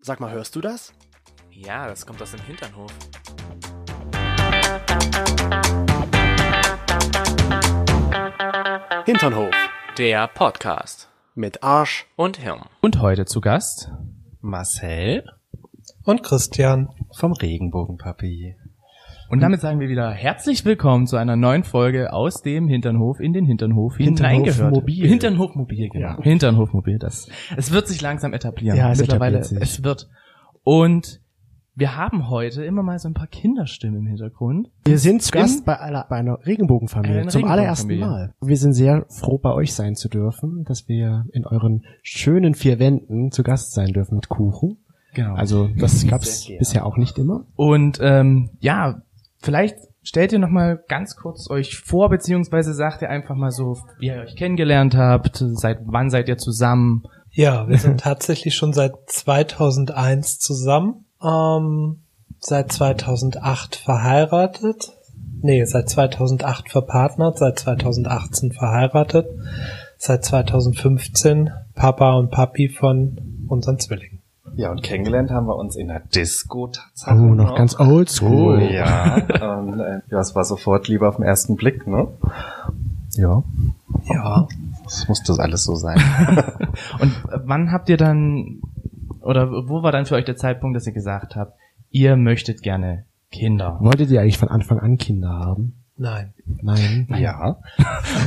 Sag mal, hörst du das? Ja, das kommt aus dem Hinternhof. Hinternhof, der Podcast mit Arsch und Hirn. Und heute zu Gast Marcel und Christian vom Regenbogenpapier. Und damit sagen wir wieder herzlich willkommen zu einer neuen Folge aus dem Hinternhof in den Hinternhof hineingehört. Hinterhofmobil, genau. Ja. Hinterhofmobil, es wird sich langsam etablieren. Ja, es wird. Und wir haben heute immer mal so ein paar Kinderstimmen im Hintergrund. Wir sind zu Gast bei einer Regenbogenfamilie zum allerersten Mal. Wir sind sehr froh, bei euch sein zu dürfen, dass wir in euren schönen vier Wänden zu Gast sein dürfen mit Kuchen. Genau. Also das gab's bisher auch nicht immer. Und vielleicht stellt ihr nochmal ganz kurz euch vor, beziehungsweise sagt ihr einfach mal so, wie ihr euch kennengelernt habt, seit wann seid ihr zusammen? Ja, wir sind tatsächlich schon seit 2001 zusammen, seit 2008 verheiratet, seit 2008 verpartnert, seit 2018 verheiratet, seit 2015 Papa und Papi von unseren Zwillingen. Ja, und kennengelernt haben wir uns in der Disco tatsächlich. Oh, noch ganz oldschool. Oh, ja, und das war sofort Liebe auf den ersten Blick, ne? Ja. Ja. Das musste alles so sein. Und wann habt ihr dann, oder wo war dann für euch der Zeitpunkt, dass ihr gesagt habt, ihr möchtet gerne Kinder? Wolltet ihr eigentlich von Anfang an Kinder haben? Nein. Ja.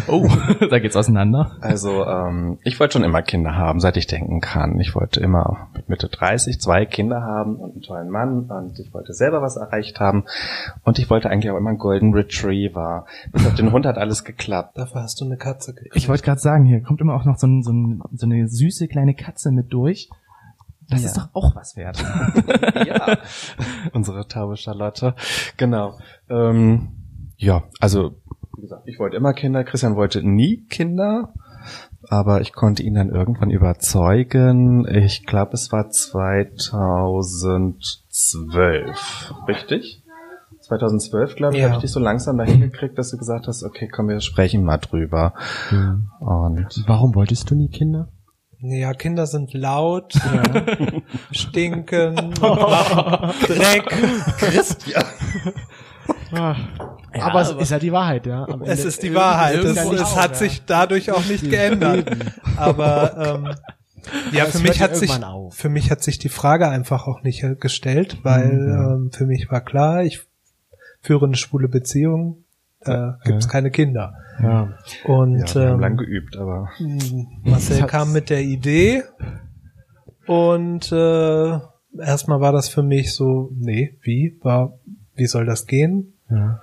Oh, da geht's auseinander. Also, ich wollte schon immer Kinder haben, seit ich denken kann. Ich wollte immer mit Mitte 30 2 Kinder haben und einen tollen Mann und ich wollte selber was erreicht haben und ich wollte eigentlich auch immer einen Golden Retriever. Bis auf den Hund hat alles geklappt. Dafür hast du eine Katze gekriegt. Ich wollte gerade sagen, hier kommt immer auch noch so eine süße kleine Katze mit durch. Das ist doch auch was wert. Ja. Unsere taube Charlotte. Genau. Ja, also wie gesagt, ich wollte immer Kinder, Christian wollte nie Kinder, aber ich konnte ihn dann irgendwann überzeugen. Ich glaube, es war 2012, richtig? 2012, glaube ich, habe ich dich so langsam dahin gekriegt, dass du gesagt hast, okay, komm, wir sprechen mal drüber. Ja. Und warum wolltest du nie Kinder? Ja, Kinder sind laut, stinken, Dreck. Christian. Ja. Aber es ist ja die Wahrheit, ja. Es ist die Wahrheit. Es hat sich dadurch auch nicht geändert. Aber ja, für mich hat sich die Frage einfach auch nicht gestellt, weil für mich war klar, ich führe eine schwule Beziehung, gibt's keine Kinder. Ja. Und wir haben lang geübt, aber Marcel kam mit der Idee und erstmal war das für mich so, wie soll das gehen? Ja.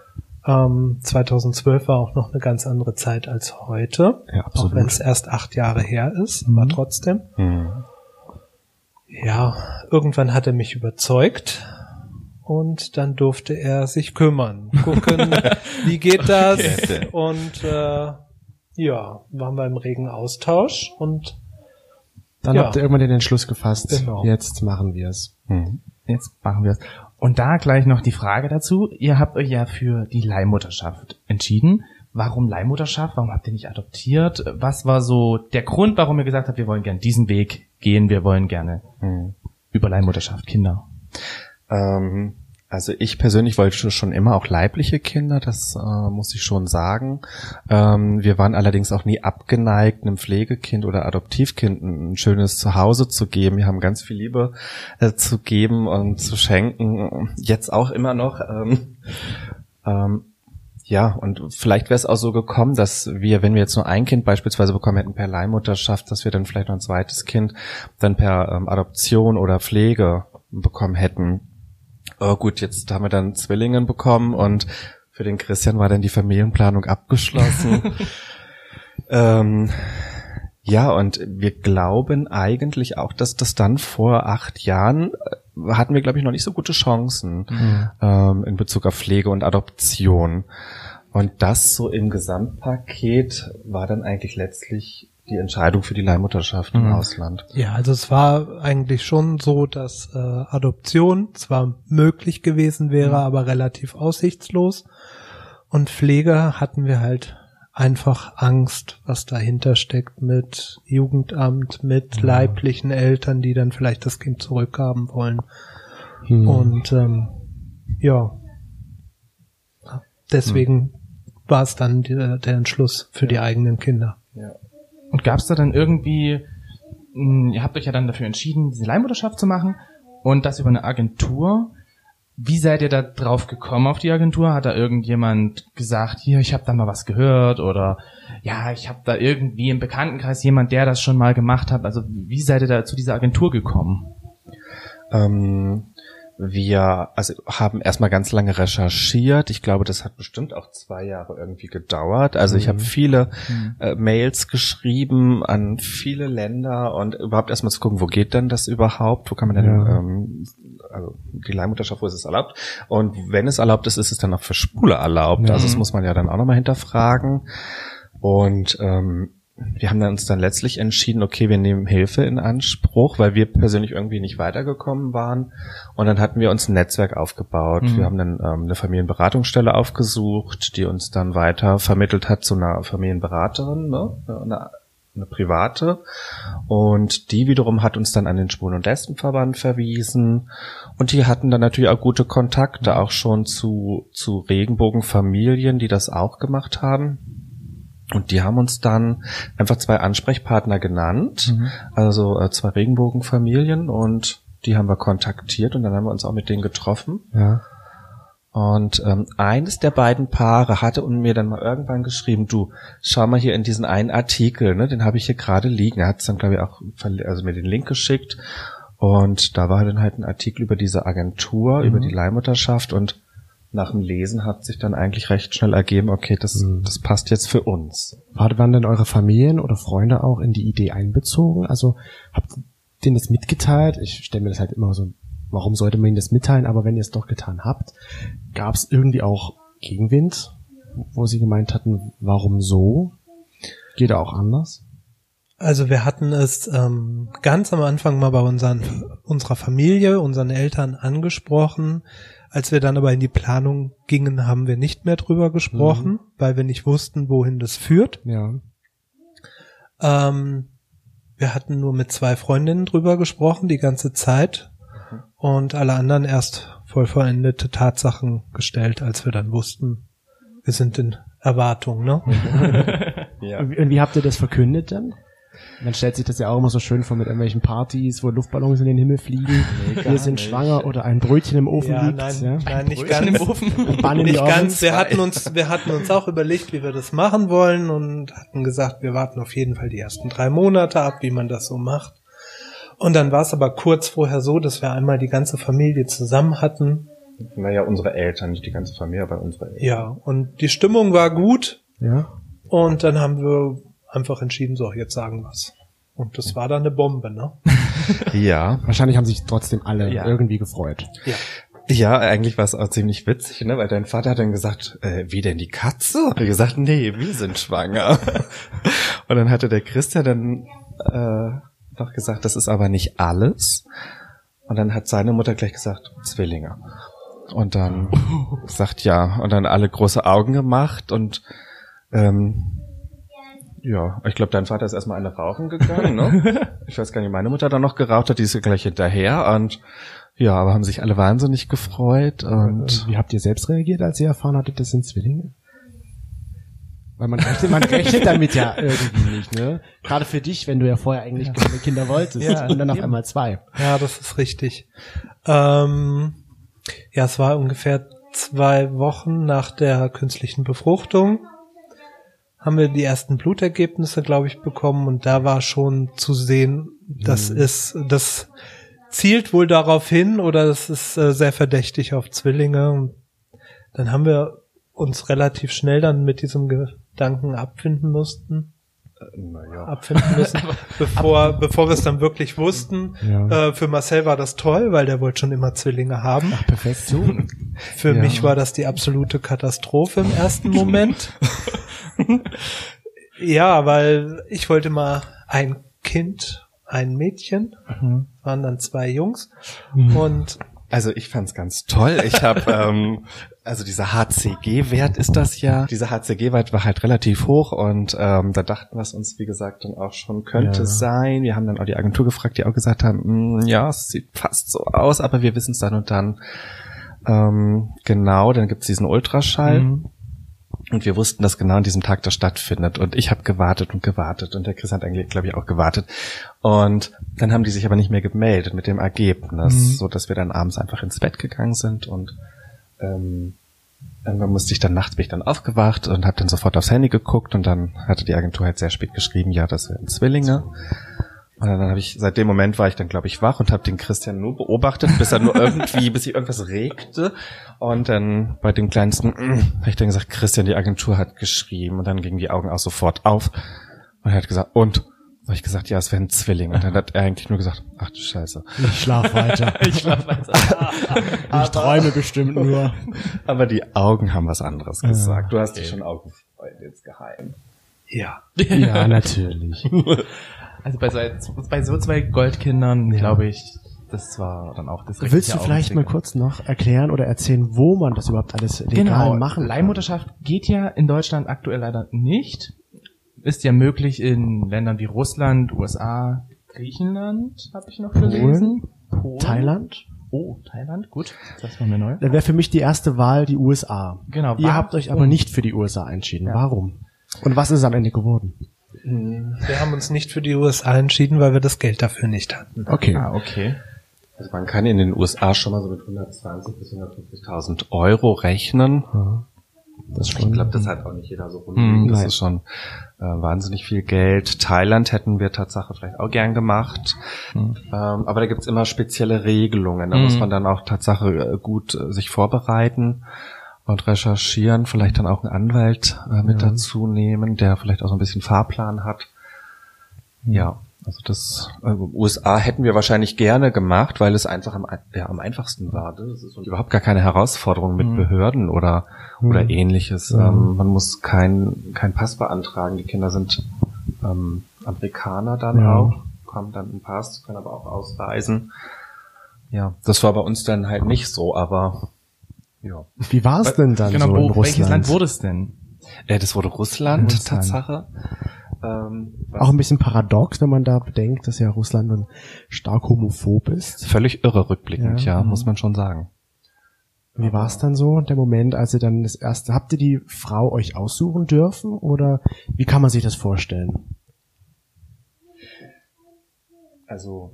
2012 war auch noch eine ganz andere Zeit als heute, ja, auch wenn es erst 8 Jahre her ist, aber trotzdem. Mhm. Ja, irgendwann hat er mich überzeugt und dann durfte er sich kümmern, gucken, wie geht das? Okay. Und waren wir im regen Austausch und dann habt ihr irgendwann den Entschluss gefasst, jetzt machen wir es. Mhm. Jetzt machen wir es. Und da gleich noch die Frage dazu. Ihr habt euch ja für die Leihmutterschaft entschieden. Warum Leihmutterschaft? Warum habt ihr nicht adoptiert? Was war so der Grund, warum ihr gesagt habt, wir wollen gerne diesen Weg gehen, wir wollen gerne über Leihmutterschaft Kinder? Also ich persönlich wollte schon immer auch leibliche Kinder, das muss ich schon sagen. Wir waren allerdings auch nie abgeneigt, einem Pflegekind oder Adoptivkind ein schönes Zuhause zu geben. Wir haben ganz viel Liebe zu geben und zu schenken, jetzt auch immer noch. Ja, und vielleicht wäre es auch so gekommen, dass wir, wenn wir jetzt nur ein Kind beispielsweise bekommen hätten per Leihmutterschaft, dass wir dann vielleicht noch ein zweites Kind dann per Adoption oder Pflege bekommen hätten. Oh gut, jetzt haben wir dann Zwillingen bekommen und für den Christian war dann die Familienplanung abgeschlossen. Ja, und wir glauben eigentlich auch, dass das dann vor 8 Jahren hatten wir, glaube ich, noch nicht so gute Chancen in Bezug auf Pflege und Adoption. Und das so im Gesamtpaket war dann eigentlich letztlich die Entscheidung für die Leihmutterschaft im Ausland. Ja, also es war eigentlich schon so, dass Adoption zwar möglich gewesen wäre, aber relativ aussichtslos. Und Pflege hatten wir halt einfach Angst, was dahinter steckt mit Jugendamt, mit leiblichen Eltern, die dann vielleicht das Kind zurückhaben wollen. Und deswegen war es dann der Entschluss für die eigenen Kinder. Ja. Und gab es da dann irgendwie, ihr habt euch ja dann dafür entschieden, diese Leihmutterschaft zu machen und das über eine Agentur. Wie seid ihr da drauf gekommen auf die Agentur? Hat da irgendjemand gesagt, hier, ich habe da mal was gehört oder ja, ich habe da irgendwie im Bekanntenkreis jemand, der das schon mal gemacht hat. Also wie seid ihr da zu dieser Agentur gekommen? Wir haben erstmal ganz lange recherchiert. Ich glaube, das hat bestimmt auch 2 Jahre irgendwie gedauert. Also ich habe viele Mails geschrieben an viele Länder und überhaupt erstmal zu gucken, wo geht denn das überhaupt? Wo kann man denn die Leihmutterschaft, wo ist es erlaubt? Und wenn es erlaubt ist, ist es dann auch für Schwule erlaubt. Mhm. Also das muss man ja dann auch nochmal hinterfragen. Und wir haben dann uns dann letztlich entschieden, okay, wir nehmen Hilfe in Anspruch, weil wir persönlich irgendwie nicht weitergekommen waren. Und dann hatten wir uns ein Netzwerk aufgebaut. Mhm. Wir haben dann eine Familienberatungsstelle aufgesucht, die uns dann weiter vermittelt hat zu einer Familienberaterin, ne? Eine private. Und die wiederum hat uns dann an den Schwulen- und Lesbenverband verwiesen. Und die hatten dann natürlich auch gute Kontakte, auch schon zu Regenbogenfamilien, die das auch gemacht haben. Und die haben uns dann einfach 2 Ansprechpartner genannt, also 2 Regenbogenfamilien, und die haben wir kontaktiert und dann haben wir uns auch mit denen getroffen. Ja. Und eines der beiden Paare hatte mir dann mal irgendwann geschrieben, du, schau mal hier in diesen einen Artikel, ne, den habe ich hier gerade liegen. Er hat es dann, glaube ich, auch mir den Link geschickt. Und da war dann halt ein Artikel über diese Agentur, über die Leihmutterschaft, und nach dem Lesen hat sich dann eigentlich recht schnell ergeben, okay, das passt jetzt für uns. Waren denn eure Familien oder Freunde auch in die Idee einbezogen? Also habt ihr denen das mitgeteilt? Ich stelle mir das halt immer so, warum sollte man ihnen das mitteilen? Aber wenn ihr es doch getan habt, gab es irgendwie auch Gegenwind, wo sie gemeint hatten, warum so? Geht auch anders? Also wir hatten es ganz am Anfang mal bei unserer Familie, unseren Eltern angesprochen. Als wir dann aber in die Planung gingen, haben wir nicht mehr drüber gesprochen, weil wir nicht wussten, wohin das führt. Ja. Wir hatten nur mit 2 Freundinnen drüber gesprochen die ganze Zeit und alle anderen erst voll vollendete Tatsachen gestellt, als wir dann wussten, wir sind in Erwartung, ne? Ja. Und wie habt ihr das verkündet dann? Man stellt sich das ja auch immer so schön vor mit irgendwelchen Partys, wo Luftballons in den Himmel fliegen, wir sind schwanger oder ein Brötchen im Ofen liegt. Nein, nicht ganz. Im Ofen. Nicht ganz. Wir hatten uns auch überlegt, wie wir das machen wollen, und hatten gesagt, wir warten auf jeden Fall die ersten 3 Monate ab, wie man das so macht. Und dann war es aber kurz vorher so, dass wir einmal die ganze Familie zusammen hatten. Naja, unsere Eltern, nicht die ganze Familie, aber unsere Eltern. Ja, und die Stimmung war gut. Ja. Und dann haben wir einfach entschieden, so, jetzt sagen wir's. Und das war dann eine Bombe, ne? Ja. Wahrscheinlich haben sich trotzdem alle irgendwie gefreut. Ja. Ja, eigentlich war es auch ziemlich witzig, ne? Weil dein Vater hat dann gesagt, wie denn die Katze? Und er gesagt, nee, wir sind schwanger. Und dann hatte der Christian dann noch gesagt, das ist aber nicht alles. Und dann hat seine Mutter gleich gesagt, Zwillinge. Und dann gesagt, ja. Und dann alle große Augen gemacht und ja, ich glaube, dein Vater ist erstmal eine rauchen gegangen, ne? Ich weiß gar nicht, meine Mutter dann noch geraucht hat, die ist ja gleich hinterher, und ja, aber haben sich alle wahnsinnig gefreut. Und wie habt ihr selbst reagiert, als ihr erfahren hattet, das sind Zwillinge? Weil man rechnet damit ja irgendwie nicht, ne? Gerade für dich, wenn du ja vorher eigentlich keine Kinder wolltest und dann auf einmal 2. Ja, das ist richtig. Ja, es war ungefähr 2 Wochen nach der künstlichen Befruchtung. Haben wir die ersten Blutergebnisse, glaube ich, bekommen, und da war schon zu sehen, das zielt wohl darauf hin, oder das ist sehr verdächtig auf Zwillinge. Und dann haben wir uns relativ schnell dann mit diesem Gedanken abfinden müssen, bevor wir es dann wirklich wussten. Ja. Für Marcel war das toll, weil der wollte schon immer Zwillinge haben. Ach, perfekt. Für mich war das die absolute Katastrophe im ersten Moment. Ja, weil ich wollte mal ein Kind, ein Mädchen, waren dann 2 Jungs, und Also ich fand's ganz toll. Ich habe also dieser HCG-Wert ist das ja. Dieser HCG-Wert war halt relativ hoch und da dachten wir es uns, wie gesagt, dann auch schon könnte sein. Wir haben dann auch die Agentur gefragt, die auch gesagt haben, ja, es sieht fast so aus, aber wir wissen es dann und dann. Genau, dann gibt's diesen Ultraschall. Mhm. Und wir wussten, dass genau an diesem Tag das stattfindet. Und ich habe gewartet. Und der Chris hat eigentlich, glaube ich, auch gewartet. Und dann haben die sich aber nicht mehr gemeldet mit dem Ergebnis, so dass wir dann abends einfach ins Bett gegangen sind. Und irgendwann musste ich dann nachts, bin ich dann aufgewacht und habe dann sofort aufs Handy geguckt. Und dann hatte die Agentur halt sehr spät geschrieben, ja, das wären Zwillinge. Und dann habe ich, seit dem Moment war ich dann, glaube ich, wach und habe den Christian nur beobachtet, bis er nur irgendwie, bis sich irgendwas regte. Und dann bei dem kleinsten, habe ich dann gesagt, Christian, die Agentur hat geschrieben. Und dann gingen die Augen auch sofort auf. Und er hat gesagt, und? Habe ich gesagt, ja, es wäre ein Zwilling. Und dann hat er eigentlich nur gesagt, ach du Scheiße. Ich schlaf weiter. Ich träume bestimmt nur. Aber die Augen haben was anderes gesagt. Du hast dich schon auch gefreut, ins Geheim. Ja. Ja, natürlich. Also bei so zwei Goldkindern, glaube ich, das war dann auch das richtige. Willst du vielleicht mal kurz noch erklären oder erzählen, wo man das überhaupt alles legal machen kann? Leihmutterschaft geht ja in Deutschland aktuell leider nicht. Ist ja möglich in Ländern wie Russland, USA, Griechenland, habe ich noch gelesen. Polen. Thailand. Oh, Thailand, gut. Das war mir neu. Dann wäre für mich die erste Wahl die USA. Genau. Ihr habt euch aber nicht für die USA entschieden. Ja. Warum? Und was ist am Ende geworden? Wir haben uns nicht für die USA entschieden, weil wir das Geld dafür nicht hatten. Okay. Ah, okay. Also man kann in den USA schon mal so mit 120.000 bis 150.000 Euro rechnen. Das schon, ich glaube, das hat auch nicht jeder so rumliegen. Das ist schon wahnsinnig viel Geld. Thailand hätten wir tatsächlich vielleicht auch gern gemacht. Aber da gibt's immer spezielle Regelungen. Da muss man dann auch tatsächlich gut sich vorbereiten und recherchieren, vielleicht dann auch einen Anwalt mit dazu nehmen, der vielleicht auch so ein bisschen Fahrplan hat. Ja, also das USA hätten wir wahrscheinlich gerne gemacht, weil es einfach am einfachsten war. Das ist überhaupt gar keine Herausforderung mit Behörden oder Ähnliches. Man muss kein Pass beantragen. Die Kinder sind Amerikaner dann auch, haben dann einen Pass, können aber auch ausreisen. Ja, das war bei uns dann halt nicht so, aber... Ja. Wie war es denn dann so in Russland? Welches Land wurde es denn? Das wurde Russland. Tatsache. Auch ein bisschen paradox, wenn man da bedenkt, dass ja Russland dann stark homophob ist. Völlig irre rückblickend, muss man schon sagen. Wie war es dann so, der Moment, als ihr dann das erste... Habt ihr die Frau euch aussuchen dürfen oder wie kann man sich das vorstellen? Also...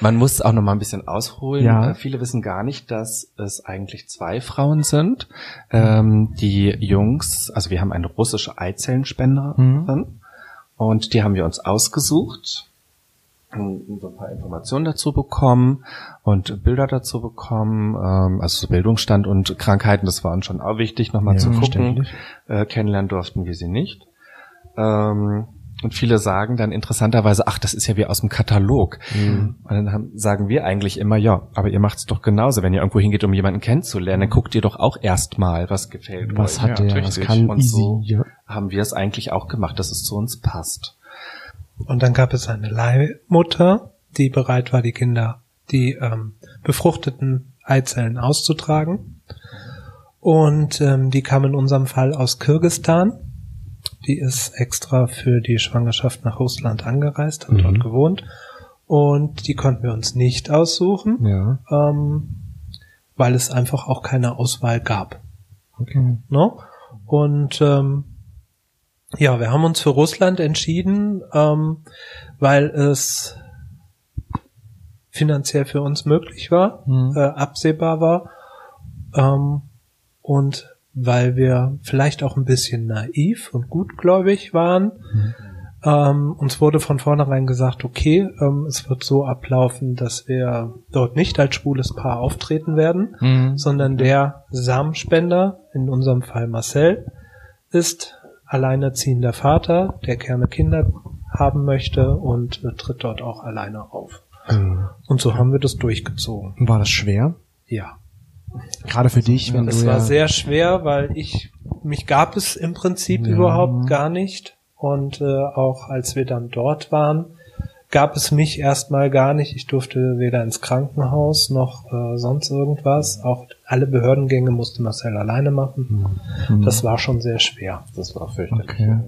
Man muss auch noch mal ein bisschen ausholen. Ja. Viele wissen gar nicht, dass es eigentlich zwei Frauen sind. Die Jungs, also wir haben eine russische Eizellenspenderin und die haben wir uns ausgesucht. Und so ein paar Informationen dazu bekommen und Bilder dazu bekommen, also Bildungsstand und Krankheiten, das war uns schon auch wichtig, nochmal zu gucken. Kennenlernen durften wir sie nicht. Und viele sagen dann interessanterweise, ach, das ist ja wie aus dem Katalog. Und dann sagen wir eigentlich immer, ja, aber ihr macht's doch genauso. Wenn ihr irgendwo hingeht, um jemanden kennenzulernen, dann guckt ihr doch auch erstmal, was gefällt euch. Was hat der, was kann und easy. So haben wir es eigentlich auch gemacht, dass es zu uns passt. Und dann gab es eine Leihmutter, die bereit war, die Kinder, die befruchteten Eizellen auszutragen. Und die kam in unserem Fall aus Kirgisistan. Die ist extra für die Schwangerschaft nach Russland angereist, hat dort gewohnt und die konnten wir uns nicht aussuchen, weil es einfach auch keine Auswahl gab. Okay. No? Und ja, wir haben uns für Russland entschieden, weil es finanziell für uns möglich war, absehbar war und weil wir vielleicht auch ein bisschen naiv und gutgläubig waren. Uns wurde von vornherein gesagt, okay, es wird so ablaufen, dass wir dort nicht als schwules Paar auftreten werden, sondern der Samenspender, in unserem Fall Marcel, ist alleinerziehender Vater, der gerne Kinder haben möchte und tritt dort auch alleine auf. Und so haben wir das durchgezogen. War das schwer? Ja. Gerade für dich, wenn es war sehr schwer, weil mich gab es im Prinzip überhaupt gar nicht. Und auch als wir dann dort waren, gab es mich erstmal gar nicht. Ich durfte weder ins Krankenhaus noch sonst irgendwas. Auch alle Behördengänge musste Marcel alleine machen. Mhm. Das war schon sehr schwer. Das war fürchterlich. Okay.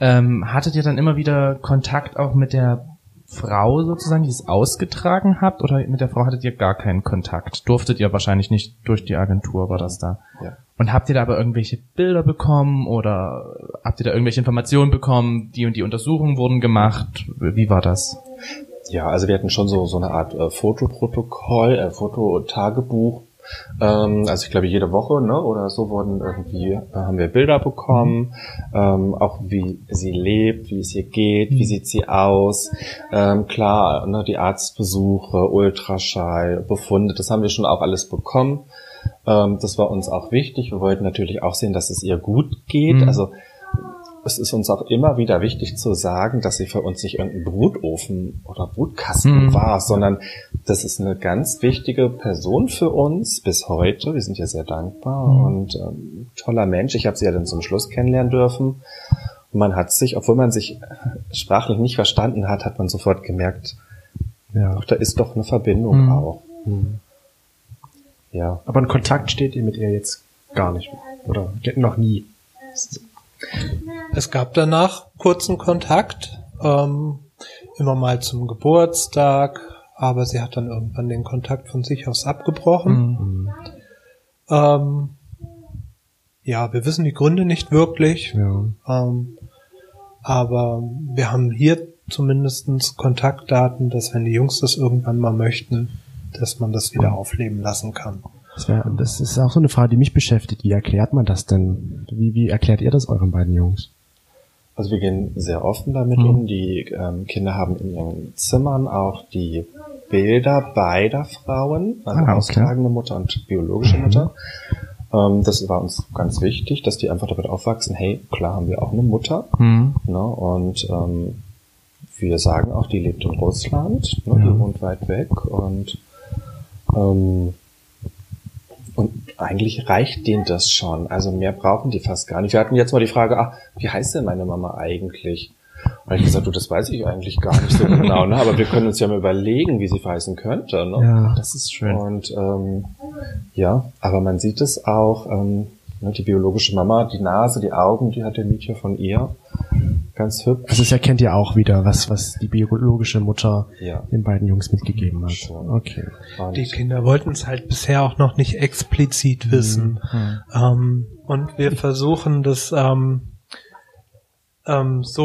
Hattet ihr dann immer wieder Kontakt auch mit der Frau sozusagen, die es ausgetragen habt, oder mit der Frau hattet ihr gar keinen Kontakt? Durftet ihr wahrscheinlich nicht, durch die Agentur war das da. Ja. Und habt ihr da aber irgendwelche Bilder bekommen oder habt ihr da irgendwelche Informationen bekommen, die und die Untersuchungen wurden gemacht? Wie war das? Ja, also wir hatten schon so eine Art Fotoprotokoll, Fototagebuch. Also ich glaube jede Woche, ne, oder so wurden irgendwie, haben wir Bilder bekommen, auch wie sie lebt, wie es ihr geht, wie sieht sie aus, klar, ne, die Arztbesuche, Ultraschall, Befunde, das haben wir schon auch alles bekommen. Das war uns auch wichtig. Wir wollten natürlich auch sehen, dass es ihr gut geht. Mhm. Also es ist uns auch immer wieder wichtig zu sagen, dass sie für uns nicht irgendein Brutofen oder Brutkasten war, sondern das ist eine ganz wichtige Person für uns bis heute. Wir sind ja sehr dankbar und toller Mensch. Ich habe sie ja dann zum Schluss kennenlernen dürfen. Und man hat sich, obwohl man sich sprachlich nicht verstanden hat, hat man sofort gemerkt, ja, doch, da ist doch eine Verbindung auch. Mhm. Ja. Aber in Kontakt steht ihr mit ihr jetzt gar nicht, oder noch nie? Es gab danach kurzen Kontakt, immer mal zum Geburtstag, aber sie hat dann irgendwann den Kontakt von sich aus abgebrochen. Mhm. Ja, wir wissen die Gründe nicht wirklich, ja. Aber wir haben hier zumindest Kontaktdaten, dass wenn die Jungs das irgendwann mal möchten, dass man das wieder aufleben lassen kann. Das ist auch so eine Frage, die mich beschäftigt. Wie erklärt man das denn? Wie erklärt ihr das euren beiden Jungs? Also wir gehen sehr offen damit um. Die Kinder haben in ihren Zimmern auch die Bilder beider Frauen, also austragende Mutter und biologische Mutter. Das war uns ganz wichtig, dass die einfach damit aufwachsen, hey, klar haben wir auch eine Mutter. Mhm. Ne? Und wir sagen auch, die lebt in Russland, ne? Die wohnt weit weg und eigentlich reicht denen das schon. Also mehr brauchen die fast gar nicht. Wir hatten jetzt mal die Frage, wie heißt denn meine Mama eigentlich? Und ich gesagt, das weiß ich eigentlich gar nicht so genau, ne? Aber wir können uns ja mal überlegen, wie sie heißen könnte, ne? Ja, das ist schön. Und aber man sieht es auch, die biologische Mama, die Nase, die Augen, die hat der Mietje von ihr. Ganz hübsch. Also das erkennt ihr auch wieder, was die biologische Mutter den beiden Jungs mitgegeben hat. Schon. Okay. Und die Kinder wollten es halt bisher auch noch nicht explizit wissen. Mhm. Und wir versuchen das so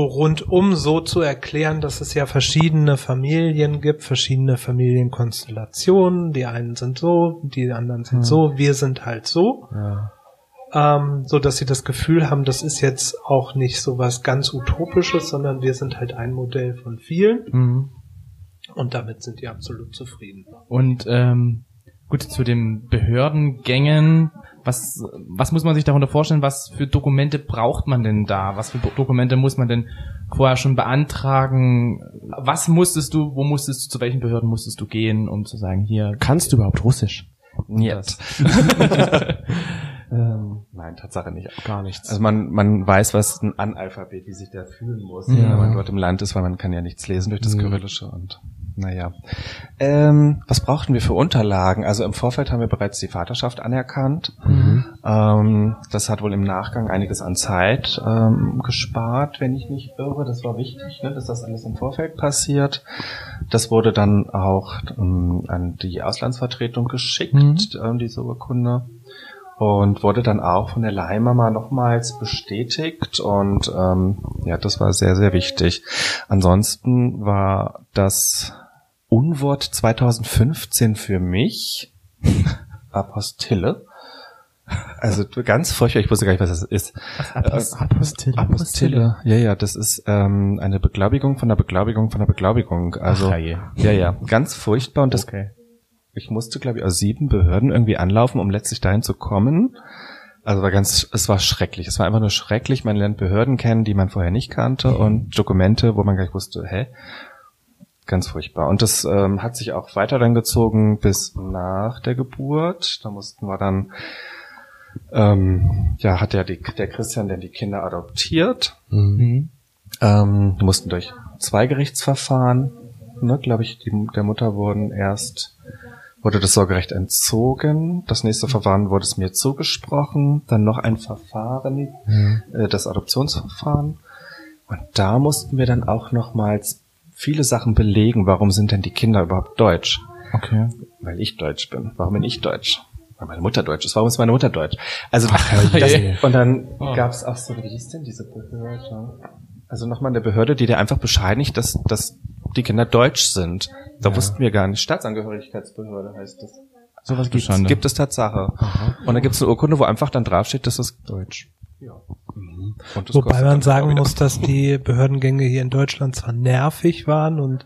rundum so zu erklären, dass es ja verschiedene Familien gibt, verschiedene Familienkonstellationen. Die einen sind so, die anderen sind so, wir sind halt so. Ja. So dass sie das Gefühl haben, das ist jetzt auch nicht so was ganz Utopisches, sondern wir sind halt ein Modell von vielen. Mhm. Und damit sind die absolut zufrieden. Und gut, zu den Behördengängen, was muss man sich darunter vorstellen, was für Dokumente braucht man denn da? Was für Dokumente muss man denn vorher schon beantragen? Was musstest du, wo musstest du, zu welchen Behörden musstest du gehen, um zu sagen, hier... Kannst du überhaupt Russisch? Jetzt. Nein, Tatsache nicht. Gar nichts. Also man weiß, was ein Analphabet, wie sich der fühlen muss, wenn man dort im Land ist, weil man kann ja nichts lesen durch das Kyrillische und naja. Was brauchten wir für Unterlagen? Also im Vorfeld haben wir bereits die Vaterschaft anerkannt. Mhm. Das hat wohl im Nachgang einiges an Zeit gespart, wenn ich nicht irre. Das war wichtig, ne, dass das alles im Vorfeld passiert. Das wurde dann auch an die Auslandsvertretung geschickt, diese Urkunde. Und wurde dann auch von der Leihmama nochmals bestätigt und das war sehr, sehr wichtig. Ansonsten war das Unwort 2015 für mich Apostille. Also ganz furchtbar, ich wusste gar nicht, was das ist. Apostille. Apostille. Ja, das ist eine Beglaubigung von der Beglaubigung von der Beglaubigung. Also ja, ganz furchtbar und das... Okay. Ich musste, glaube ich, aus 7 Behörden irgendwie anlaufen, um letztlich dahin zu kommen. Also es war schrecklich. Es war einfach nur schrecklich. Man lernt Behörden kennen, die man vorher nicht kannte und Dokumente, wo man gar nicht wusste, ganz furchtbar. Und das hat sich auch weiter dann gezogen bis nach der Geburt. Da mussten wir dann, hat ja der Christian dann die Kinder adoptiert. Mhm. Mussten durch 2 Gerichtsverfahren. ne, glaube ich, der Mutter wurde das Sorgerecht entzogen. Das nächste Verfahren wurde es mir zugesprochen. Dann noch ein Verfahren, das Adoptionsverfahren. Und da mussten wir dann auch nochmals viele Sachen belegen. Warum sind denn die Kinder überhaupt deutsch? Okay. Weil ich deutsch bin. Warum bin ich deutsch? Weil meine Mutter deutsch ist. Warum ist meine Mutter deutsch? Also, und dann gab es auch so, wie hieß denn diese Behörde? Also nochmal eine Behörde, die dir einfach bescheinigt, dass die Kinder deutsch sind. Da wussten wir gar nicht. Staatsangehörigkeitsbehörde heißt das. Sowas gibt es Tatsache. Aha. Und dann gibt es eine Urkunde, wo einfach dann draufsteht, das ist deutsch. Ja. Mhm. Wobei man sagen muss, dass die Behördengänge hier in Deutschland zwar nervig waren und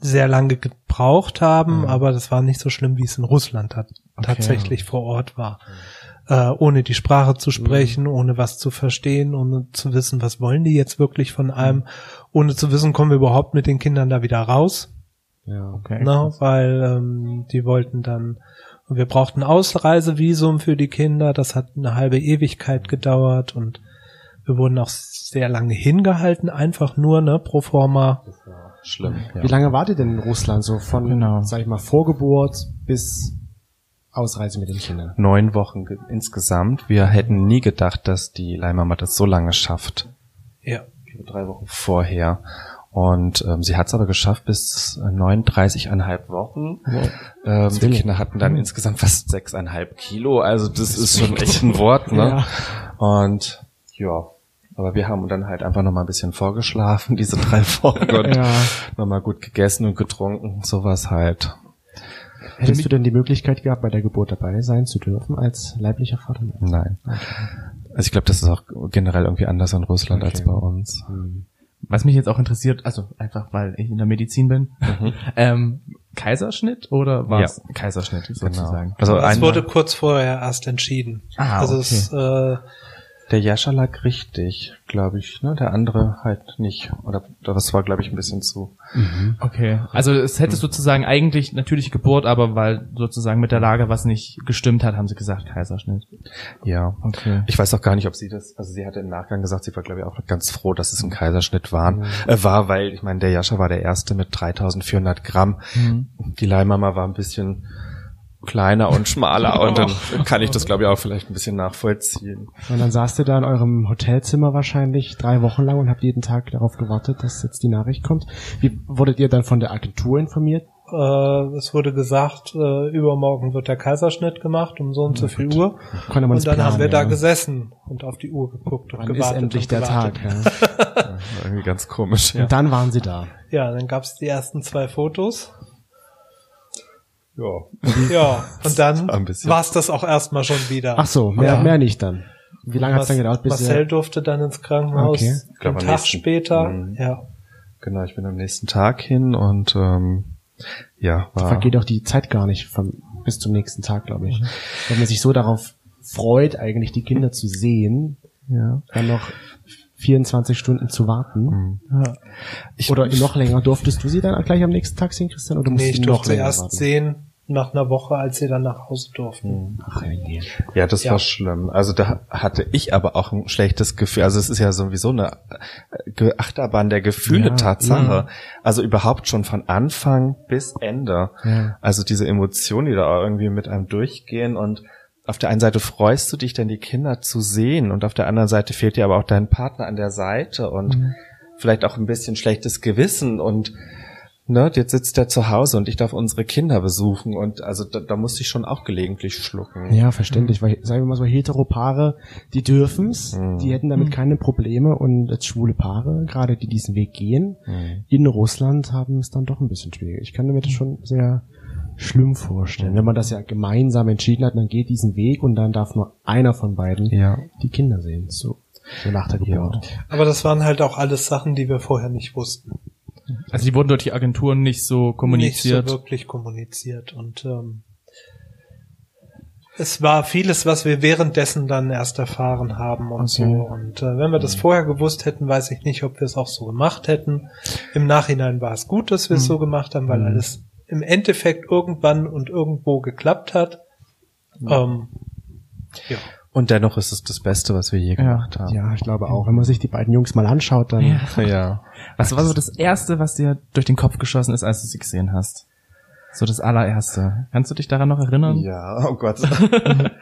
sehr lange gebraucht haben, aber das war nicht so schlimm, wie es in Russland tatsächlich vor Ort war. Ohne die Sprache zu sprechen, ohne was zu verstehen, ohne zu wissen, was wollen die jetzt wirklich von einem, ohne zu wissen, kommen wir überhaupt mit den Kindern da wieder raus. Ja, okay. No, weil die wollten dann, und wir brauchten Ausreisevisum für die Kinder, das hat eine halbe Ewigkeit gedauert und wir wurden auch sehr lange hingehalten, einfach nur, ne, pro forma. Das war schlimm. Ja. Wie lange wart ihr denn in Russland, so von, sag ich mal, Vorgeburt bis Ausreise mit den Kindern? 9 Wochen insgesamt. Wir hätten nie gedacht, dass die Leihmama das so lange schafft. Ja. 3 Wochen vorher. Und sie hat es aber geschafft bis 39,5 Wochen. Wow. Die Kinder hatten dann insgesamt fast 6,5 Kilo. Also das ist schon echt ein Wort, ne? Ja. Und ja, aber wir haben dann halt einfach nochmal ein bisschen vorgeschlafen, diese 3 Wochen. Und nochmal gut gegessen und getrunken, sowas halt. Hättest du denn die Möglichkeit gehabt, bei der Geburt dabei sein zu dürfen als leiblicher Vater? Nein. Okay. Also ich glaube, das ist auch generell irgendwie anders in Russland als bei uns. Was mich jetzt auch interessiert, also einfach, weil ich in der Medizin bin, Kaiserschnitt oder was? Ja, Kaiserschnitt sozusagen. Genau. Also es wurde kurz vorher erst entschieden. Ah, also der Jascha lag richtig, glaube ich, ne? Der andere halt nicht. Oder das war, glaube ich, ein bisschen zu. Mhm. Okay. Also es hätte sozusagen eigentlich natürlich Geburt, aber weil sozusagen mit der Lage was nicht gestimmt hat, haben sie gesagt Kaiserschnitt. Ja. Okay. Ich weiß auch gar nicht, ob sie das, also sie hatte im Nachgang gesagt, sie war, glaube ich, auch ganz froh, dass es ein Kaiserschnitt war, weil, ich meine, der Jascha war der Erste mit 3.400 Gramm. Mhm. Die Leihmama war ein bisschen kleiner und schmaler und dann kann ich das, glaube ich, auch vielleicht ein bisschen nachvollziehen. Und dann saßt ihr da in eurem Hotelzimmer wahrscheinlich 3 Wochen lang und habt jeden Tag darauf gewartet, dass jetzt die Nachricht kommt. Wie wurdet ihr dann von der Agentur informiert? Es wurde gesagt, übermorgen wird der Kaiserschnitt gemacht um so und so viel Uhr. Und dann haben wir da gesessen und auf die Uhr geguckt und gewartet. Ist endlich der Tag. Ja, irgendwie ganz komisch. Ja. Und dann waren sie da. Ja, dann gab es die ersten 2 Fotos. Ja, und dann war es das auch erstmal schon wieder. Ach so, mehr nicht dann. Wie lange hat es dann gedauert? Bis Marcel durfte dann ins Krankenhaus, einen Tag später. Ja. Genau, ich bin am nächsten Tag hin und da vergeht auch die Zeit gar nicht bis zum nächsten Tag, glaube ich. Wenn man sich so darauf freut, eigentlich die Kinder zu sehen, dann noch 24 Stunden zu warten. Mhm. Ja. Oder noch länger. Durftest du sie dann gleich am nächsten Tag sehen, Christian? Oder musst du noch länger warten? Nee, ich durfte sie erst sehen nach einer Woche, als sie dann nach Hause durften. Ach, ja, das war schlimm. Also da hatte ich aber auch ein schlechtes Gefühl. Also es ist ja sowieso eine Achterbahn der Gefühle, Tatsache. Ja. Also überhaupt schon von Anfang bis Ende. Ja. Also diese Emotionen, die da irgendwie mit einem durchgehen und auf der einen Seite freust du dich denn, die Kinder zu sehen und auf der anderen Seite fehlt dir aber auch dein Partner an der Seite und vielleicht auch ein bisschen schlechtes Gewissen und ne, jetzt sitzt der zu Hause und ich darf unsere Kinder besuchen und also da musste ich schon auch gelegentlich schlucken. Ja, verständlich, weil sagen wir mal so, Heteropaare, die dürfen's, die hätten damit keine Probleme und jetzt schwule Paare, gerade die diesen Weg gehen, in Russland haben es dann doch ein bisschen schwierig. Ich kann mir das schon sehr schlimm vorstellen. Wenn man das ja gemeinsam entschieden hat, man geht diesen Weg und dann darf nur einer von beiden die Kinder sehen. So nach der Geburt. Aber das waren halt auch alles Sachen, die wir vorher nicht wussten. Also die wurden durch die Agenturen nicht so kommuniziert? Nicht so wirklich kommuniziert. Und es war vieles, was wir währenddessen dann erst erfahren haben und so. Und wenn wir das vorher gewusst hätten, weiß ich nicht, ob wir es auch so gemacht hätten. Im Nachhinein war es gut, dass wir es so gemacht haben, weil alles im Endeffekt irgendwann und irgendwo geklappt hat. Ja. Und dennoch ist es das Beste, was wir je gemacht haben. Ja, ich glaube auch. Wenn man sich die beiden Jungs mal anschaut, dann... Ja. Was war so das Erste, was dir durch den Kopf geschossen ist, als du sie gesehen hast? So das Allererste. Kannst du dich daran noch erinnern? Ja, oh Gott.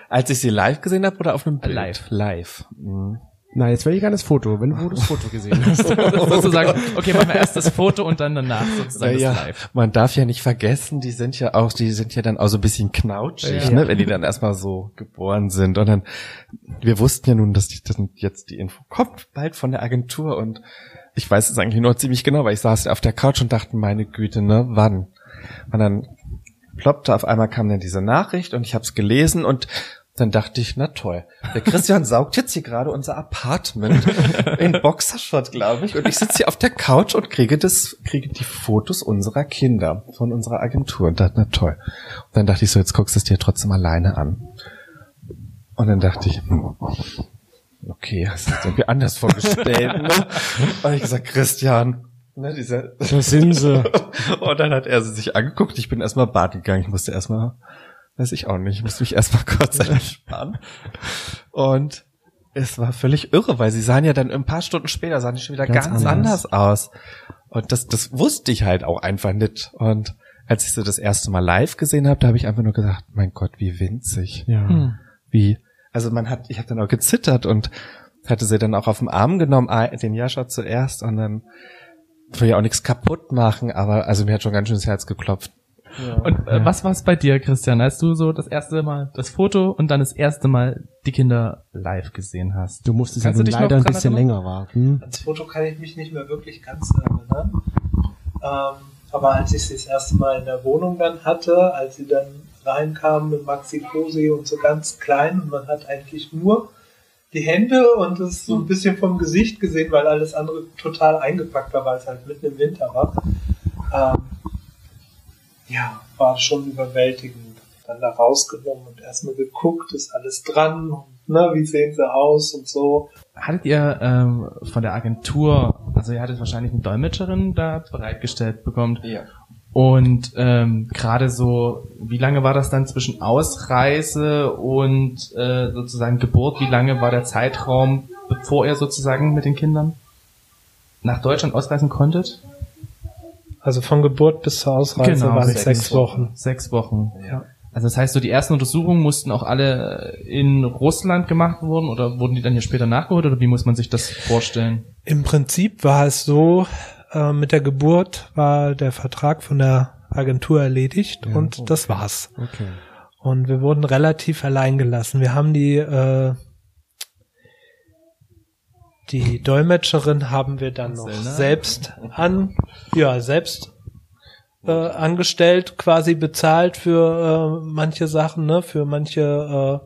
Als ich sie live gesehen habe oder auf einem Bild? Live. Mhm. Na, jetzt will ich gerne das Foto, wenn du das Foto gesehen hast. Sozusagen, okay, machen wir erst das Foto und dann danach sozusagen das Live. Man darf ja nicht vergessen, die sind ja dann auch so ein bisschen knautschig, ne, wenn die dann erstmal so geboren sind. Und dann, wir wussten ja nun, dass jetzt die Info kommt, bald von der Agentur. Und ich weiß es eigentlich nur ziemlich genau, weil ich saß auf der Couch und dachte, meine Güte, ne, wann? Und dann ploppte auf einmal, kam dann diese Nachricht und ich habe es gelesen und dann dachte ich, na toll, der Christian saugt jetzt hier gerade unser Apartment in Boxershot, glaube ich. Und ich sitze hier auf der Couch und kriege die Fotos unserer Kinder von unserer Agentur. Und dachte, na toll. Und dann dachte ich so, jetzt guckst du es dir trotzdem alleine an. Und dann dachte ich, okay, hast du es irgendwie anders vorgestellt. Ne? Und ich gesagt, Christian... Ne, das sind sie. Und dann hat er sie sich angeguckt. Ich bin erstmal baden gegangen. Ich musste erstmal, weiß ich auch nicht, ich musste mich erstmal kurz entspannen. Und es war völlig irre, weil sie sahen ja dann ein paar Stunden später, sahen die schon wieder ganz anders aus. Und das wusste ich halt auch einfach nicht. Und als ich sie das erste Mal live gesehen habe, da habe ich einfach nur gesagt, mein Gott, wie winzig. Ja. Wie, also ich habe dann auch gezittert und hatte sie dann auch auf den Arm genommen, den Jascha zuerst und dann, ich will ja auch nichts kaputt machen, aber also mir hat schon ganz schön das Herz geklopft. Ja. Und was war es bei dir, Christian, als du so das erste Mal das Foto und dann das erste Mal die Kinder live gesehen hast? Du musstest ja leider ein bisschen länger warten. Ans Foto kann ich mich nicht mehr wirklich ganz erinnern. Aber als ich sie das erste Mal in der Wohnung dann hatte, als sie dann reinkamen mit Maxi-Cosi und so ganz klein und man hat eigentlich nur die Hände und es so ein bisschen vom Gesicht gesehen, weil alles andere total eingepackt war, weil es halt mitten im Winter war. War schon überwältigend. Dann da rausgenommen und erstmal geguckt, ist alles dran, und, ne, wie sehen sie aus und so. Hattet ihr von der Agentur, also ihr hattet wahrscheinlich eine Dolmetscherin da bereitgestellt bekommen. Ja. Und gerade so, wie lange war das dann zwischen Ausreise und sozusagen Geburt? Wie lange war der Zeitraum, bevor ihr sozusagen mit den Kindern nach Deutschland ausreisen konntet? Also von Geburt bis zur Ausreise waren es 6 Wochen. 6 Wochen. Ja. Also das heißt, so die ersten Untersuchungen mussten auch alle in Russland gemacht werden oder wurden die dann hier später nachgeholt oder wie muss man sich das vorstellen? Im Prinzip war es so... Mit der Geburt war der Vertrag von der Agentur erledigt und das war's. Okay. Und wir wurden relativ allein gelassen. Wir haben die Dolmetscherin haben wir dann noch selbst angestellt, quasi bezahlt für manche Sachen, ne, für manche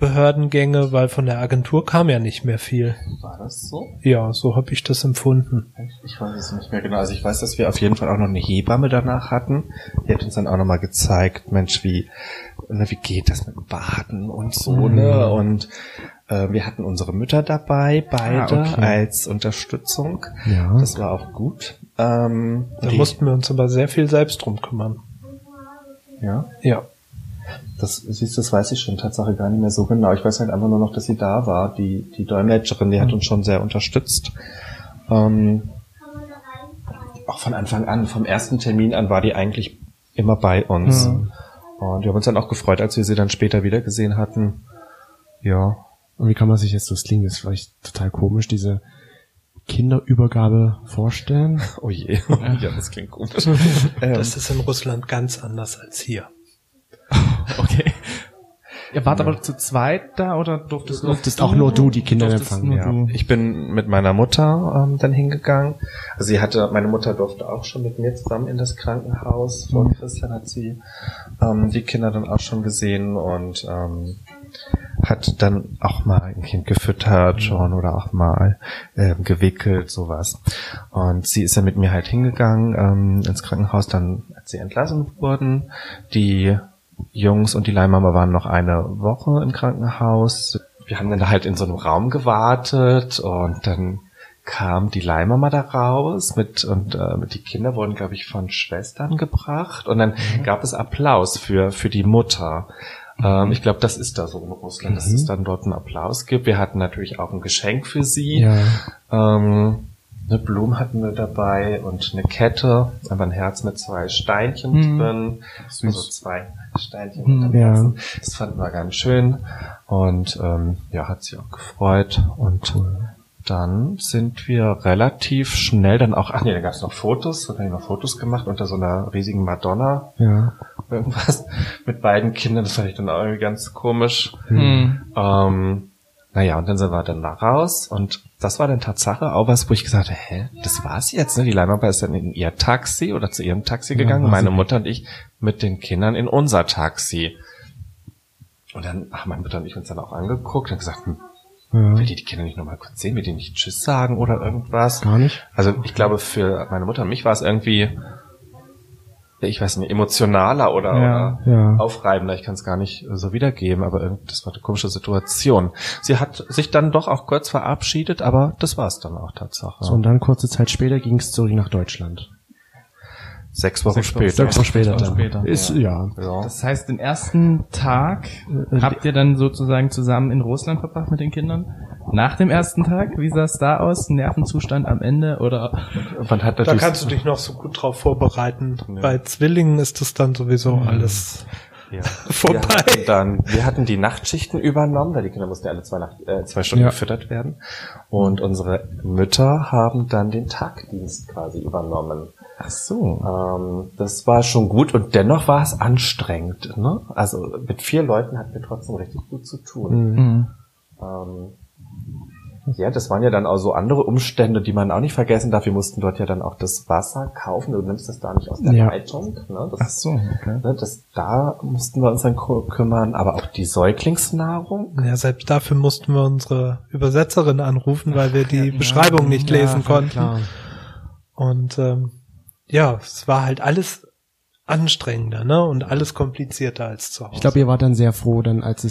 Behördengänge, weil von der Agentur kam ja nicht mehr viel. War das so? Ja, so habe ich das empfunden. Ich weiß es nicht mehr genau. Also ich weiß, dass wir auf jeden Fall auch noch eine Hebamme danach hatten. Die hat uns dann auch nochmal gezeigt, Mensch, wie geht das mit dem Baden und so, ne? Und wir hatten unsere Mütter dabei, beide, als Unterstützung. Ja. Das war auch gut. Da mussten wir uns aber sehr viel selbst drum kümmern. Ja? Ja. Das weiß ich schon Tatsache gar nicht mehr so genau. Ich weiß halt einfach nur noch, dass sie da war. Die Dolmetscherin, die hat uns schon sehr unterstützt. Auch von Anfang an, vom ersten Termin an war die eigentlich immer bei uns. Mhm. Und wir haben uns dann auch gefreut, als wir sie dann später wieder gesehen hatten. Ja. Und wie kann man sich jetzt das klingt? Das ist vielleicht total komisch, diese Kinderübergabe vorstellen. Oh je. Ja, das klingt komisch. Das ist in Russland ganz anders als hier. Okay. Ihr wart aber zu zweit da oder durftest auch nur du die Kinder empfangen? Ja. Ich bin mit meiner Mutter dann hingegangen. Also meine Mutter durfte auch schon mit mir zusammen in das Krankenhaus. Vor Christian hat sie die Kinder dann auch schon gesehen und hat dann auch mal ein Kind gefüttert schon oder auch mal gewickelt, sowas. Und sie ist dann mit mir halt hingegangen ins Krankenhaus, dann als sie entlassen wurden. Die Jungs und die Leihmama waren noch eine Woche im Krankenhaus. Wir haben dann halt in so einem Raum gewartet und dann kam die Leihmama da raus und die Kinder wurden, glaube ich, von Schwestern gebracht und dann gab es Applaus für die Mutter. Ich glaube, das ist da so in Russland, dass es dann dort einen Applaus gibt. Wir hatten natürlich auch ein Geschenk für sie. Ja. Eine Blume hatten wir dabei und eine Kette, aber ein Herz mit zwei Steinchen drin. Süß. Also zwei Steinchen mit dem Herzen. Das fanden wir ganz schön. Und ja, hat sie auch gefreut. Und dann sind wir relativ schnell dann auch, da gab es noch Fotos, da haben wir noch Fotos gemacht unter so einer riesigen Madonna. Ja. Irgendwas mit beiden Kindern, das fand ich dann auch irgendwie ganz komisch. Naja, und dann sind wir dann da raus und das war dann Tatsache auch was, wo ich gesagt habe, das war's jetzt, ne? Die Leimapa ist dann in ihr Taxi oder zu ihrem Taxi gegangen, meine Mutter und ich mit den Kindern in unser Taxi. Und dann haben meine Mutter und ich uns dann auch angeguckt und gesagt, will die Kinder nicht nochmal kurz sehen, will die nicht Tschüss sagen oder irgendwas? Gar nicht. Also ich glaube, für meine Mutter und mich war es irgendwie, ich weiß nicht, emotionaler oder aufreibender, ich kann es gar nicht so wiedergeben, aber das war eine komische Situation. Sie hat sich dann doch auch kurz verabschiedet, aber das war es dann auch Tatsache. So, und dann kurze Zeit später ging es zurück nach Deutschland. 6 Wochen später. 6 Wochen später. Ist. Das heißt, den ersten Tag habt ihr dann sozusagen zusammen in Russland verbracht mit den Kindern? Nach dem ersten Tag, wie sah es da aus? Nervenzustand am Ende oder? Da kannst du dich noch so gut drauf vorbereiten. Ja. Bei Zwillingen ist das dann sowieso alles vorbei. Wir hatten die Nachtschichten übernommen, weil die Kinder mussten ja alle 2 Stunden gefüttert werden. Und unsere Mütter haben dann den Tagdienst quasi übernommen. Ach so. Das war schon gut und dennoch war es anstrengend. Ne? Also mit 4 Leuten hatten wir trotzdem richtig gut zu tun. Das waren ja dann auch so andere Umstände, die man auch nicht vergessen darf. Wir mussten dort ja dann auch das Wasser kaufen. Du nimmst das da nicht aus der Leitung. Ne? Ach so. Okay. Da mussten wir uns dann kümmern, aber auch die Säuglingsnahrung. Ja, selbst dafür mussten wir unsere Übersetzerin anrufen, weil wir die Beschreibung nicht lesen konnten. Klar. Und es war halt alles anstrengender, ne? Und alles komplizierter als zu Hause. Ich glaube, ihr wart dann sehr froh, dann als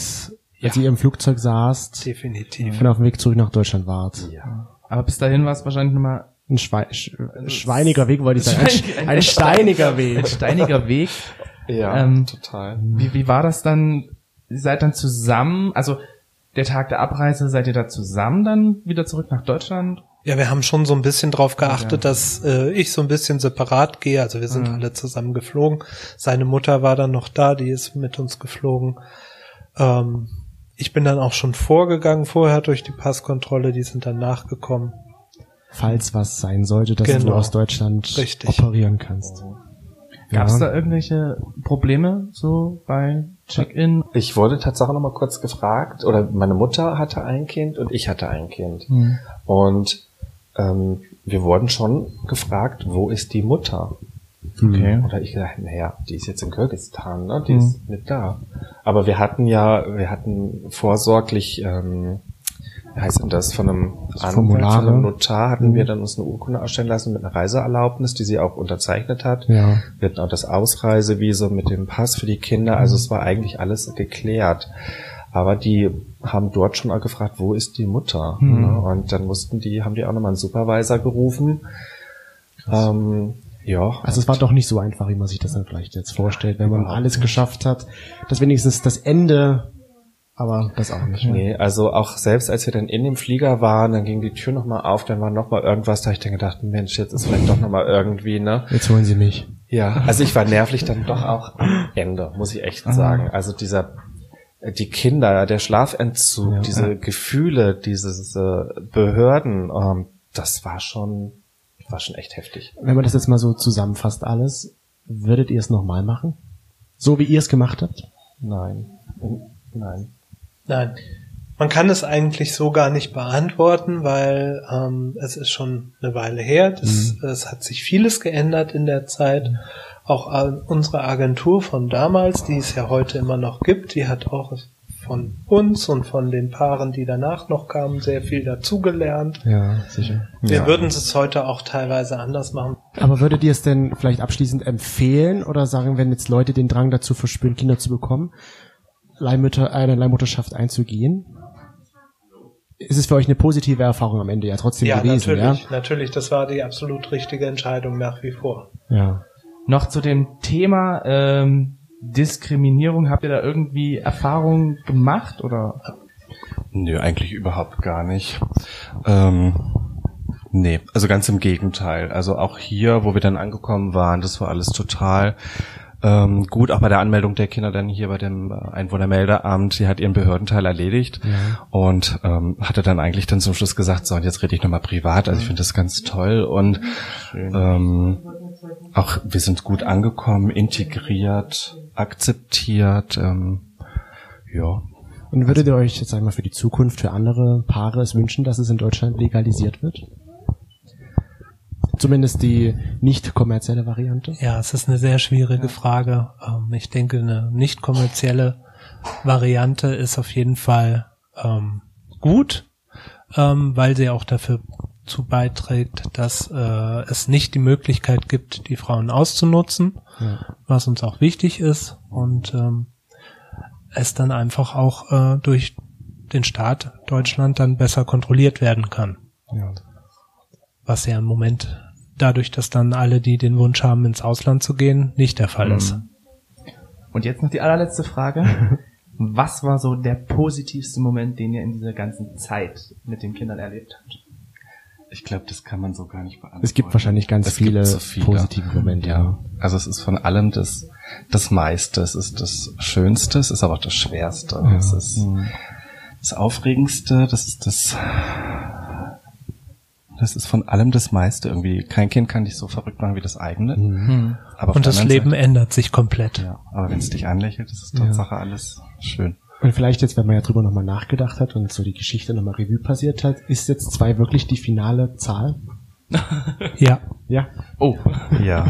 ihr im Flugzeug saßt. Definitiv. Wenn ihr auf dem Weg zurück nach Deutschland wart. Ja. Aber bis dahin war es wahrscheinlich nochmal ein schweiniger Weg, wollte ich sagen. Ein steiniger Weg. Ein steiniger Weg. Ja, total. Wie war das dann? Ihr seid dann zusammen, also der Tag der Abreise, seid ihr da zusammen dann wieder zurück nach Deutschland? Ja, wir haben schon so ein bisschen drauf geachtet, dass ich so ein bisschen separat gehe. Also wir sind alle zusammen geflogen. Seine Mutter war dann noch da, die ist mit uns geflogen. Ich bin dann auch schon vorher durch die Passkontrolle, die sind dann nachgekommen. Falls was sein sollte, dass du aus Deutschland operieren kannst. Gab es da irgendwelche Probleme so bei Check-in? Ich wurde tatsächlich nochmal kurz gefragt, oder meine Mutter hatte ein Kind und ich hatte ein Kind. Und wir wurden schon gefragt, wo ist die Mutter? Okay. Oder ich dachte, die ist jetzt in Kirgisistan, ne? Die ist nicht da. Aber wir hatten vorsorglich, wie heißt denn das, von einem Anwalt, von einem Notar, hatten wir dann uns eine Urkunde ausstellen lassen mit einer Reiseerlaubnis, die sie auch unterzeichnet hat. Ja. Wir hatten auch das Ausreisevisum mit dem Pass für die Kinder. Also es war eigentlich alles geklärt. Aber die haben dort schon auch gefragt, wo ist die Mutter? Ne? Und dann haben die auch nochmal einen Supervisor gerufen. Also es war doch nicht so einfach, wie man sich das dann vielleicht jetzt vorstellt, wenn man alles geschafft hat. Das wenigstens das Ende, aber das auch nicht. Nee, also auch selbst als wir dann in dem Flieger waren, dann ging die Tür nochmal auf, dann war nochmal irgendwas, da habe ich dann gedacht, Mensch, jetzt ist vielleicht doch nochmal irgendwie, ne? Jetzt holen sie mich. Ja, also ich war nervlich dann doch auch am Ende, muss ich echt sagen. Also die Kinder, der Schlafentzug, diese Gefühle, diese Behörden, das war schon echt heftig. Wenn man das jetzt mal so zusammenfasst alles, würdet ihr es nochmal machen? So wie ihr es gemacht habt? Nein. Man kann es eigentlich so gar nicht beantworten, weil es ist schon eine Weile her. Es hat sich vieles geändert in der Zeit. Auch unsere Agentur von damals, die es ja heute immer noch gibt, die hat auch von uns und von den Paaren, die danach noch kamen, sehr viel dazugelernt. Ja, sicher. Wir würden es heute auch teilweise anders machen. Aber würdet ihr es denn vielleicht abschließend empfehlen oder sagen, wenn jetzt Leute den Drang dazu verspüren, Kinder zu bekommen, eine Leihmutterschaft einzugehen? Ist es für euch eine positive Erfahrung am Ende trotzdem gewesen? Natürlich. Das war die absolut richtige Entscheidung nach wie vor. Ja. Noch zu dem Thema Diskriminierung? Habt ihr da irgendwie Erfahrungen gemacht oder? Nö, eigentlich überhaupt gar nicht. Nee, also ganz im Gegenteil. Also auch hier, wo wir dann angekommen waren, das war alles total gut, auch bei der Anmeldung der Kinder dann hier bei dem Einwohnermeldeamt, die hat ihren Behördenteil erledigt und hatte dann eigentlich dann zum Schluss gesagt, so, und jetzt rede ich nochmal privat, also ich finde das ganz toll und auch wir sind gut angekommen, integriert, akzeptiert, ja. Und würdet ihr euch jetzt einmal für die Zukunft, für andere Paare es wünschen, dass es in Deutschland legalisiert wird? Zumindest die nicht kommerzielle Variante? Ja, es ist eine sehr schwierige Frage. Ich denke, eine nicht kommerzielle Variante ist auf jeden Fall gut, weil sie auch dafür zu beiträgt, dass es nicht die Möglichkeit gibt, die Frauen auszunutzen, was uns auch wichtig ist und es dann einfach auch durch den Staat Deutschland dann besser kontrolliert werden kann. Ja. Was ja im Moment dadurch, dass dann alle, die den Wunsch haben, ins Ausland zu gehen, nicht der Fall ist. Und jetzt noch die allerletzte Frage. Was war so der positivste Moment, den ihr in dieser ganzen Zeit mit den Kindern erlebt habt? Ich glaube, das kann man so gar nicht beantworten. Es gibt wahrscheinlich ganz viele positive Momente. Ja. Also es ist von allem das meiste, es ist das Schönste, es ist aber auch das Schwerste. Ja. Es ist das Aufregendste, das ist das ist von allem das meiste irgendwie. Kein Kind kann dich so verrückt machen wie das eigene. Mhm. Aber und das Leben ändert sich komplett. Ja, aber wenn es dich anlächelt, ist es Tatsache alles schön. Und vielleicht jetzt, wenn man ja drüber nochmal nachgedacht hat und so die Geschichte nochmal Revue passiert hat, ist jetzt 2 wirklich die finale Zahl? Ja. Ja? Oh. Ja.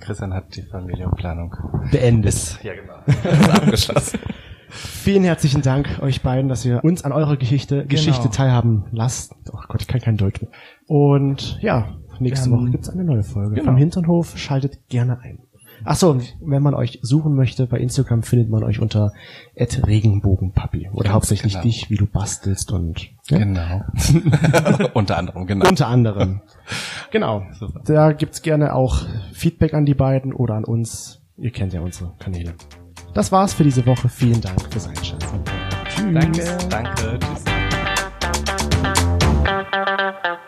Christian hat die Familienplanung beendet. Ja, genau. Ist abgeschlossen. Vielen herzlichen Dank euch beiden, dass ihr uns an eurer Geschichte teilhaben lasst. Oh Gott, ich kann kein Deutsch mehr. Und ja, nächste Woche gibt's eine neue Folge vom Hinternhof. Schaltet gerne ein. Achso, wenn man euch suchen möchte, bei Instagram findet man euch unter @regenbogenpapi. Oder hauptsächlich dich, wie du bastelst und... Ja? Genau. Unter anderem, genau. Unter anderem. Genau. Super. Da gibt's gerne auch Feedback an die beiden oder an uns. Ihr kennt ja unsere Kanäle. Das war's für diese Woche. Vielen Dank fürs Einschalten. Tschüss. Danke. Tschüss.